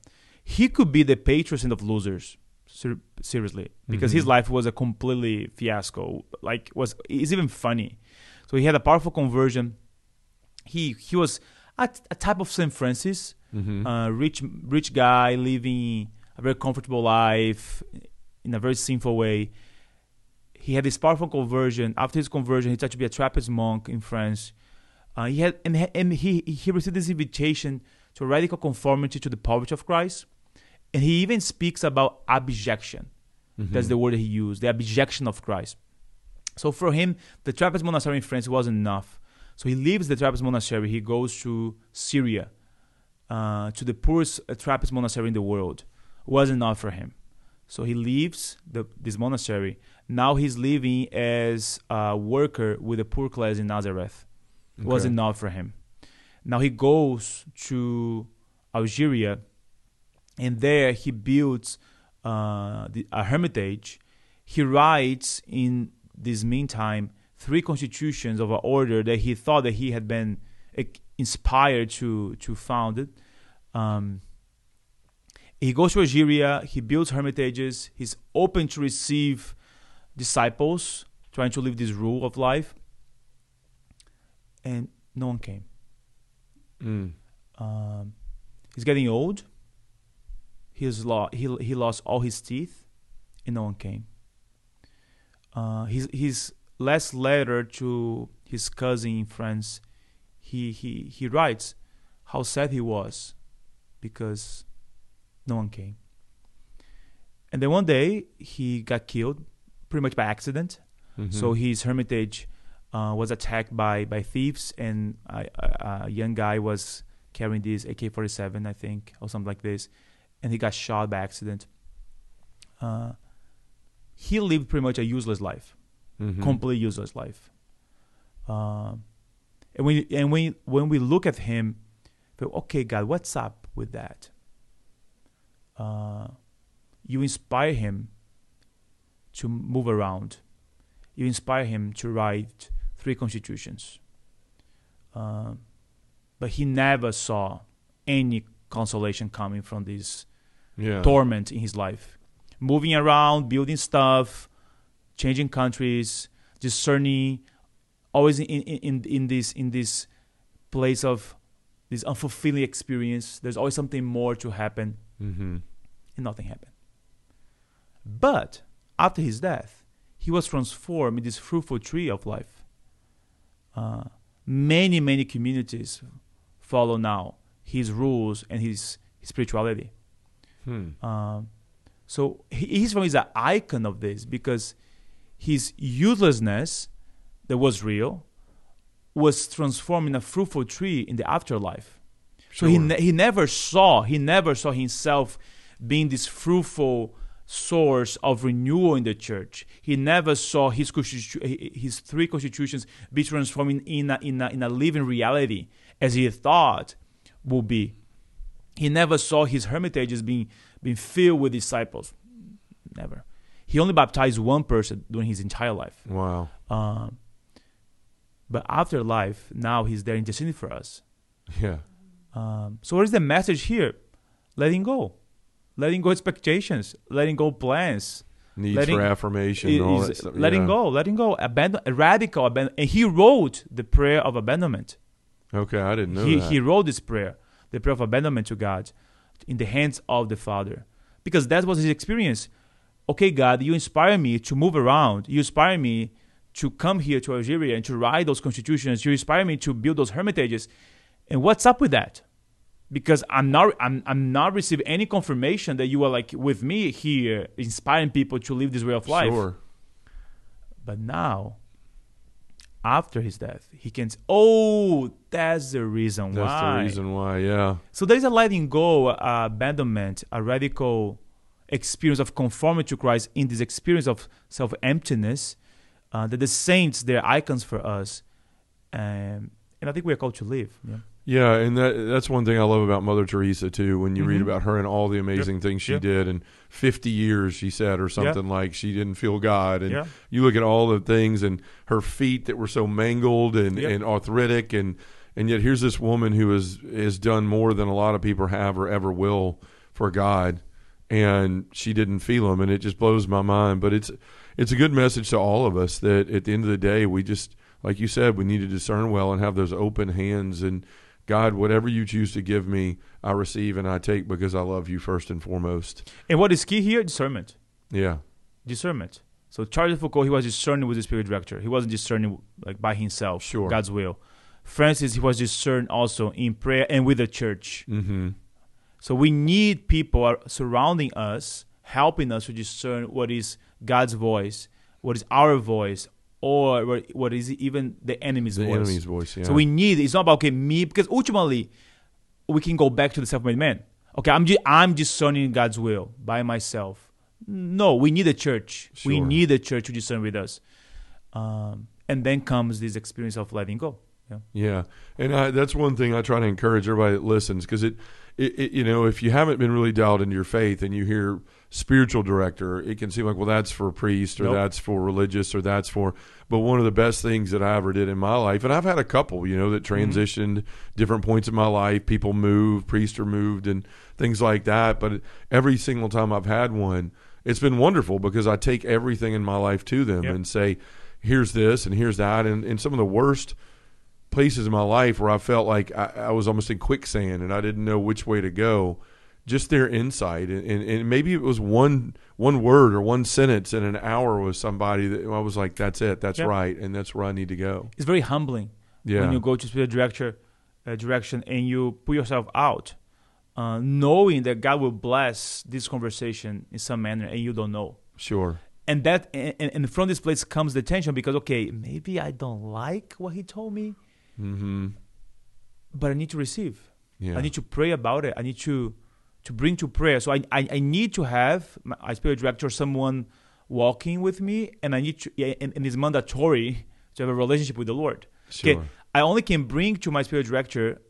He could be the patron saint of losers, ser- seriously, because mm-hmm. his life was a completely fiasco. Like, was it's even funny. So he had a powerful conversion. He he was a, a type of Saint Francis, mm-hmm. uh, rich rich guy living a very comfortable life in a very sinful way. He had this powerful conversion. After his conversion, he tried to be a Trappist monk in France. Uh, he had and, and he he received this invitation to radical conformity to the poverty of Christ. And he even speaks about abjection. Mm-hmm. That's the word that he used, the abjection of Christ. So for him, the Trappist monastery in France wasn't enough. So he leaves the Trappist monastery. He goes to Syria, uh, to the poorest Trappist monastery in the world. Wasn't enough for him. So he leaves the, this monastery. Now he's living as a worker with the poor class in Nazareth. Okay. Wasn't enough for him. Now he goes to Algeria, and there he builds uh, the, a hermitage. He writes, in this meantime, three constitutions of an order that he thought that he had been uh, inspired to, to found it. Um, he goes to Algeria, he builds hermitages, he's open to receive disciples, trying to live this rule of life, and no one came. Mm. Um, he's getting old. He's lo- he he lost all his teeth, and no one came. Uh, his his last letter to his cousin in France, he he he writes how sad he was because no one came. And then one day he got killed, pretty much by accident. Mm-hmm. So his hermitage Uh, was attacked by, by thieves, and a, a, a young guy was carrying this A K forty-seven, I think, or something like this, and he got shot by accident. Uh, he lived pretty much a useless life, mm-hmm. completely useless life. Uh, and we and we when we look at him, okay, God, what's up with that? Uh, you inspire him to move around. You inspire him to write three constitutions. Uh, but he never saw any consolation coming from this yeah. torment in his life. Moving around, building stuff, changing countries, discerning always in in in this in this place of this unfulfilling experience. There's always something more to happen, mm-hmm. and nothing happened. But after his death, he was transformed in this fruitful tree of life. Uh, many many communities follow now his rules and his, his spirituality. Hmm. Uh, so he, he's from is an icon of this, because his uselessness that was real was transformed in a fruitful tree in the afterlife. Sure. So he ne he never saw he never saw himself being this fruitful source of renewal in the church. He never saw his his three constitutions be transformed in a, in a, in a living reality as he thought would be. He never saw his hermitages being being filled with disciples. Never. He only baptized one person during his entire life. Wow. Um, but after life, now he's there interceding for us. Yeah. Um, so what is the message here? Letting go. Letting go expectations. Letting go plans. Needs letting, for affirmation. Is, all that stuff. Letting yeah. go. Letting go. Abandon, radical abandon. And he wrote the prayer of abandonment. Okay, I didn't know he, that. He wrote this prayer, the prayer of abandonment to God, in the hands of the Father. Because that was his experience. Okay, God, you inspire me to move around. You inspire me to come here to Algeria and to write those constitutions. You inspire me to build those hermitages. And what's up with that? Because I'm not, I'm, I'm not receiving any confirmation that you are like with me here, inspiring people to live this way of life. Sure. But now, after his death, he can say, oh, that's the reason that's why. That's the reason why, yeah. So there's a letting go, uh, abandonment, a radical experience of conformity to Christ in this experience of self-emptiness, uh, that the saints, they're icons for us. Um, and I think we are called to live. Yeah. Yeah, and that that's one thing I love about Mother Teresa, too, when you mm-hmm. read about her and all the amazing yeah. things she yeah. did. And fifty years, she said, or something yeah. like she didn't feel God. And yeah. you look at all the things and her feet that were so mangled and, yeah. and arthritic. And, and yet here's this woman who has, has done more than a lot of people have or ever will for God. And she didn't feel Him. And it just blows my mind. But it's it's a good message to all of us that at the end of the day, we just, like you said, we need to discern well and have those open hands and, God, whatever you choose to give me, I receive and I take because I love you first and foremost. And what is key here? Discernment. Yeah. Discernment. So Charles de Foucault, he was discerning with the spirit director. He wasn't discerning like by himself. Sure. God's will. Francis, he was discerning also in prayer and with the church. Mm-hmm. So we need people surrounding us, helping us to discern what is God's voice, what is our voice, or what is it, even the enemy's the voice. The enemy's voice, yeah. So we need, it's not about, okay, me, because ultimately, we can go back to the self-made man. Okay, I'm, I'm discerning God's will by myself. No, we need a church. Sure. We need a church to discern with us. Um, and then comes this experience of letting go. Yeah, yeah. And I, that's one thing I try to encourage everybody that listens, because it, it, it, you know, if you haven't been really dialed into your faith and you hear spiritual director, it can seem like, well, that's for a priest or nope. that's for religious or that's for, but one of the best things that I ever did in my life, and I've had a couple, you know, that transitioned mm-hmm. different points in my life, people moved, priests are moved and things like that. But every single time I've had one, it's been wonderful because I take everything in my life to them yep. and say, here's this and here's that. And in some of the worst places in my life where I felt like I, I was almost in quicksand and I didn't know which way to go, just their insight, and, and, and maybe it was one one word or one sentence in an hour with somebody that I was like, that's it, that's yeah. right, and that's where I need to go. It's very humbling yeah. when you go to spiritual director, uh, direction and you put yourself out, uh, knowing that God will bless this conversation in some manner and you don't know. Sure. And, that, and, and from this place comes the tension because, okay, maybe I don't like what he told me, mm-hmm. but I need to receive. Yeah. I need to pray about it. I need to... to bring to prayer. So I, I, I need to have my, my spiritual director, someone walking with me, and I need to, yeah, and, and it's mandatory to have a relationship with the Lord. Sure. Okay, I only can bring to my spiritual director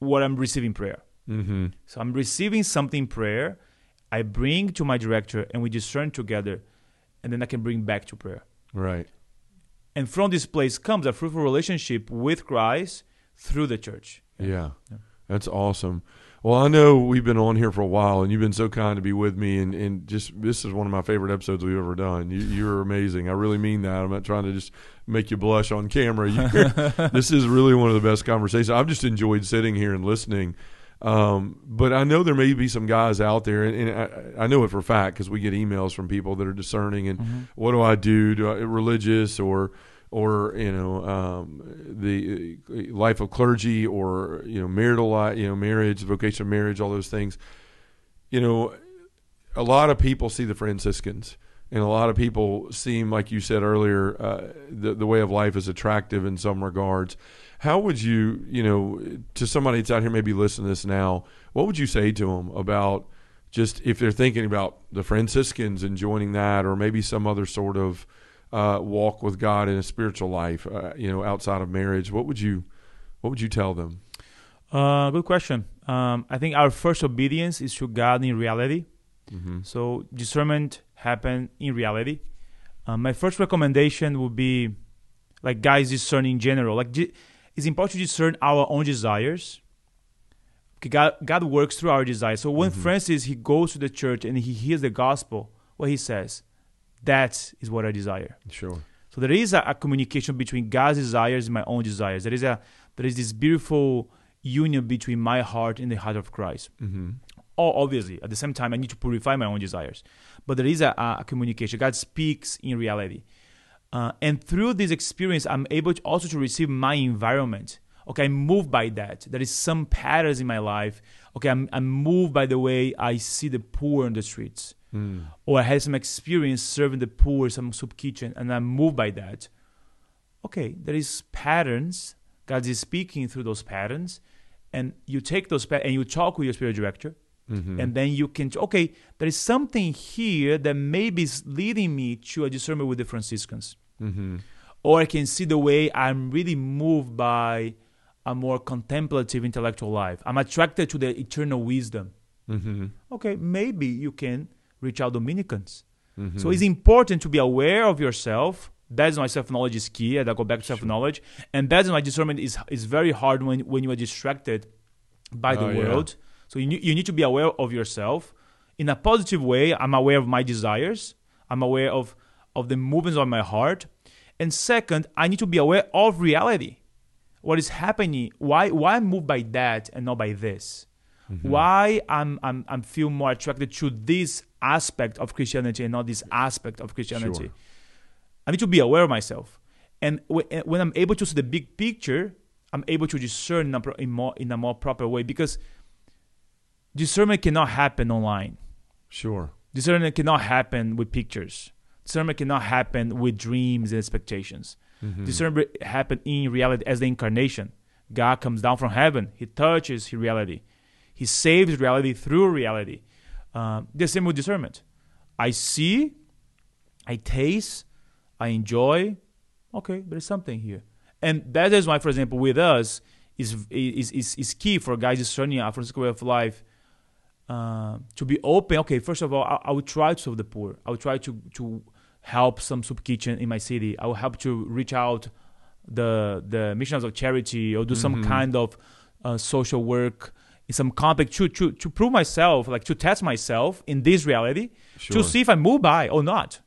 what I'm receiving prayer. Mm-hmm. So I'm receiving something prayer, I bring to my director, and we discern together, and then I can bring back to prayer. Right. And from this place comes a fruitful relationship with Christ through the church. Yeah, yeah. That's awesome. Well, I know we've been on here for a while, and you've been so kind to be with me, and, and just this is one of my favorite episodes we've ever done. You, you're amazing. I really mean that. I'm not trying to just make you blush on camera. You, this is really one of the best conversations. I've just enjoyed sitting here and listening. Um, but I know there may be some guys out there, and, and I, I know it for a fact because we get emails from people that are discerning and mm-hmm. what do I do? Do I religious or or you know um, the life of clergy or you know marital life, you know marriage, vocation of marriage, all those things. You know, a lot of people see the Franciscans, and a lot of people seem like you said earlier, uh, the the way of life is attractive in some regards. How would you, you know, to somebody that's out here maybe listening to this now, what would you say to them about just if they're thinking about the Franciscans and joining that or maybe some other sort of uh, walk with God in a spiritual life, uh, you know, outside of marriage? What would you what would you tell them? Uh, good question. Um, I think our first obedience is to God in reality. Mm-hmm. So discernment happens in reality. Uh, my first recommendation would be like guys discern in general, like di- it's important to discern our own desires. Okay, God, God works through our desires. So when mm-hmm. Francis, he goes to the church and he hears the gospel, what he says, that is what I desire. Sure. So there is a, a communication between God's desires and my own desires. There is a there is this beautiful union between my heart and the heart of Christ. Mm-hmm. Or obviously, at the same time, I need to purify my own desires. But there is a, a communication. God speaks in reality. Uh, and through this experience, I'm able to also to receive my environment. Okay, I'm moved by that. There is some patterns in my life. Okay, I'm, I'm moved by the way I see the poor on the streets. Mm. Or I had some experience serving the poor, some soup kitchen, and I'm moved by that. Okay, there is patterns. God is speaking through those patterns. And you take those patterns and you talk with your spiritual director. Mm-hmm. And then you can, okay, there is something here that maybe is leading me to a discernment with the Franciscans. Mm-hmm. Or I can see the way I'm really moved by a more contemplative intellectual life. I'm attracted to the eternal wisdom. Mm-hmm. Okay, maybe you can reach out Dominicans. Mm-hmm. So it's important to be aware of yourself. That's why self-knowledge is key. I go back to self-knowledge. Sure. And that's why discernment is, is very hard when, when you are distracted by the oh, world. Yeah. So you you need to be aware of yourself in a positive way. I'm aware of my desires. I'm aware of, of the movements of my heart. And second, I need to be aware of reality. What is happening? Why why I'm moved by that and not by this? Mm-hmm. Why I'm I'm I'm feel more attracted to this aspect of Christianity and not this aspect of Christianity? Sure. I need to be aware of myself. And w- when I'm able to see the big picture, I'm able to discern in a, pro- in more, in a more proper way because discernment cannot happen online. Sure. Discernment cannot happen with pictures. Discernment cannot happen with dreams and expectations. Mm-hmm. Discernment happens in reality as the incarnation. God comes down from heaven. He touches reality. He saves reality through reality. Um, the same with discernment. I see, I taste, I enjoy. Okay, there's something here. And that is why, for example, with us, is is is, is key for guys discerning our Franciscan way of life. Uh, to be open, okay, first of all, I, I would try to serve the poor. I would try to, to help some soup kitchen in my city. I would help to reach out the the missions of charity or do mm-hmm. some kind of uh, social work in some compact to, to, to prove myself, like to test myself in this reality, sure. to see if I move by or not.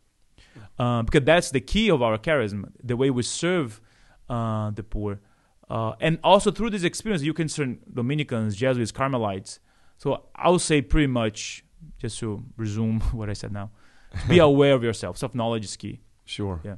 Uh, because that's the key of our charism, the way we serve uh, the poor. Uh, and also through this experience, you can serve Dominicans, Jesuits, Carmelites. So I would say pretty much, just to resume what I said now, be aware of yourself. Self-knowledge is key. Sure. Yeah.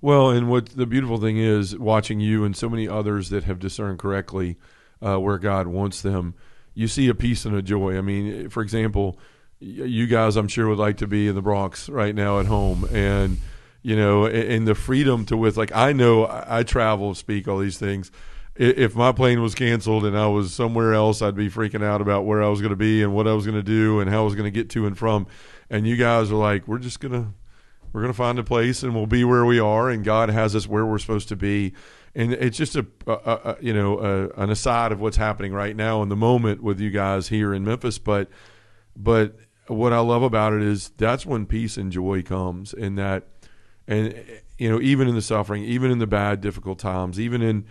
Well, and what the beautiful thing is, watching you and so many others that have discerned correctly uh, where God wants them, you see a peace and a joy. I mean, for example, you guys, I'm sure, would like to be in the Bronx right now at home. And, you know, and the freedom to with, like, I know I travel, speak, all these things. If my plane was canceled and I was somewhere else, I'd be freaking out about where I was going to be and what I was going to do and how I was going to get to and from. And you guys are like, we're just going to, we're going to find a place and we'll be where we are. And God has us where we're supposed to be. And it's just a, a, a you know, a, an aside of what's happening right now in the moment with you guys here in Memphis. But, but what I love about it is that's when peace and joy comes in that. And, you know, even in the suffering, even in the bad, difficult times, even in,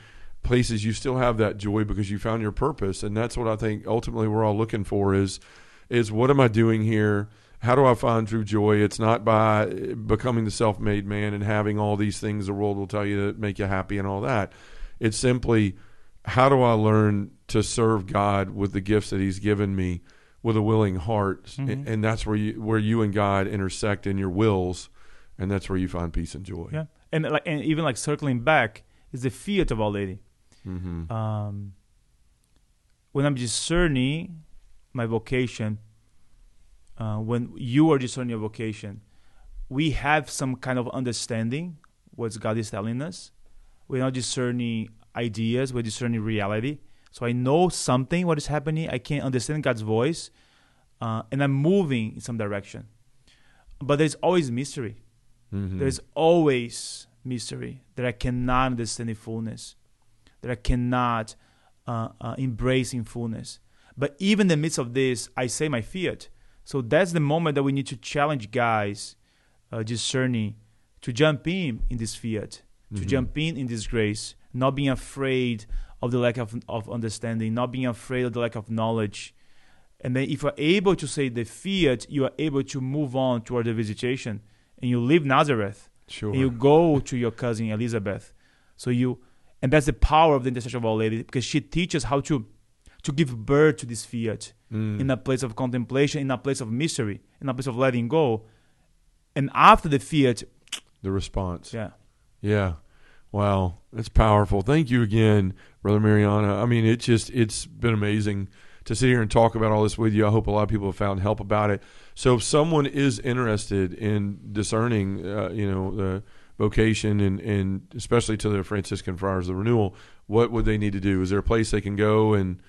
places you still have that joy because you found your purpose. And that's what I think ultimately we're all looking for is, is what am I doing here? How do I find true joy? It's not by becoming the self-made man and having all these things the world will tell you to make you happy and all that. It's simply, how do I learn to serve God with the gifts that he's given me with a willing heart? Mm-hmm. And that's where you, where you and God intersect in your wills. And that's where you find peace and joy. Yeah. And like, and even like circling back is the fiat of Our Lady. Mm-hmm. Um, when I'm discerning my vocation, uh, when you are discerning your vocation, we have some kind of understanding what God is telling us. We're not discerning ideas, we're discerning reality. So I know something, what is happening, I can't understand God's voice, uh, and I'm moving in some direction. But there's always mystery. Mm-hmm. There's always mystery that I cannot understand in fullness, that I cannot uh, uh, embrace in fullness. But even in the midst of this, I say my fiat. So that's the moment that we need to challenge guys uh, discerning to jump in in this fiat, to mm-hmm. jump in in this grace, not being afraid of the lack of, of understanding, not being afraid of the lack of knowledge. And then if you're able to say the fiat, you are able to move on toward the visitation. And you leave Nazareth. Sure. And you go to your cousin Elizabeth. So you, and that's the power of the intercession of Our Lady, because she teaches how to to give birth to this fiat mm. in a place of contemplation, in a place of mystery, in a place of letting go. And after the fiat, the response. Yeah. Yeah. Wow. That's powerful. Thank you again, Brother Mariano. I mean, it just, it's been amazing to sit here and talk about all this with you. I hope a lot of people have found help about it. So if someone is interested in discerning, uh, you know, the vocation and, and especially to the Franciscan Friars of the Renewal, what would they need to do? Is there a place they can go and,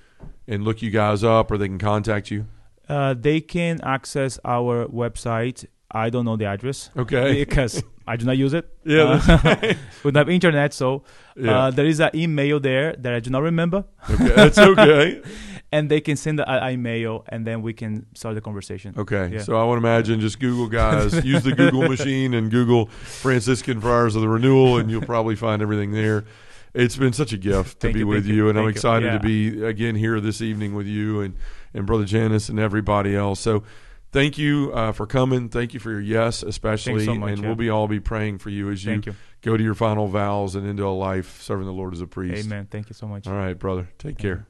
and look you guys up, or they can contact you? Uh, they can access our website. I don't know the address. Okay. Because I do not use it. Yeah. Uh, right. We don't have internet, so yeah. uh, there is an email there that I do not remember. Okay, that's okay. And they can send an email, and then we can start the conversation. Okay. Yeah. So I would imagine just Google, guys. Use the Google machine and Google Franciscan Friars of the Renewal, and you'll probably find everything there. It's been such a gift to be you, with you, you and I'm excited yeah. to be, again, here this evening with you and, and Brother Janice and everybody else. So thank you uh, for coming. Thank you for your yes, especially. So much, and yeah. we'll be all be praying for you as you, you go to your final vows and into a life serving the Lord as a priest. Amen. Thank you so much. All right, brother. Take Amen. Care.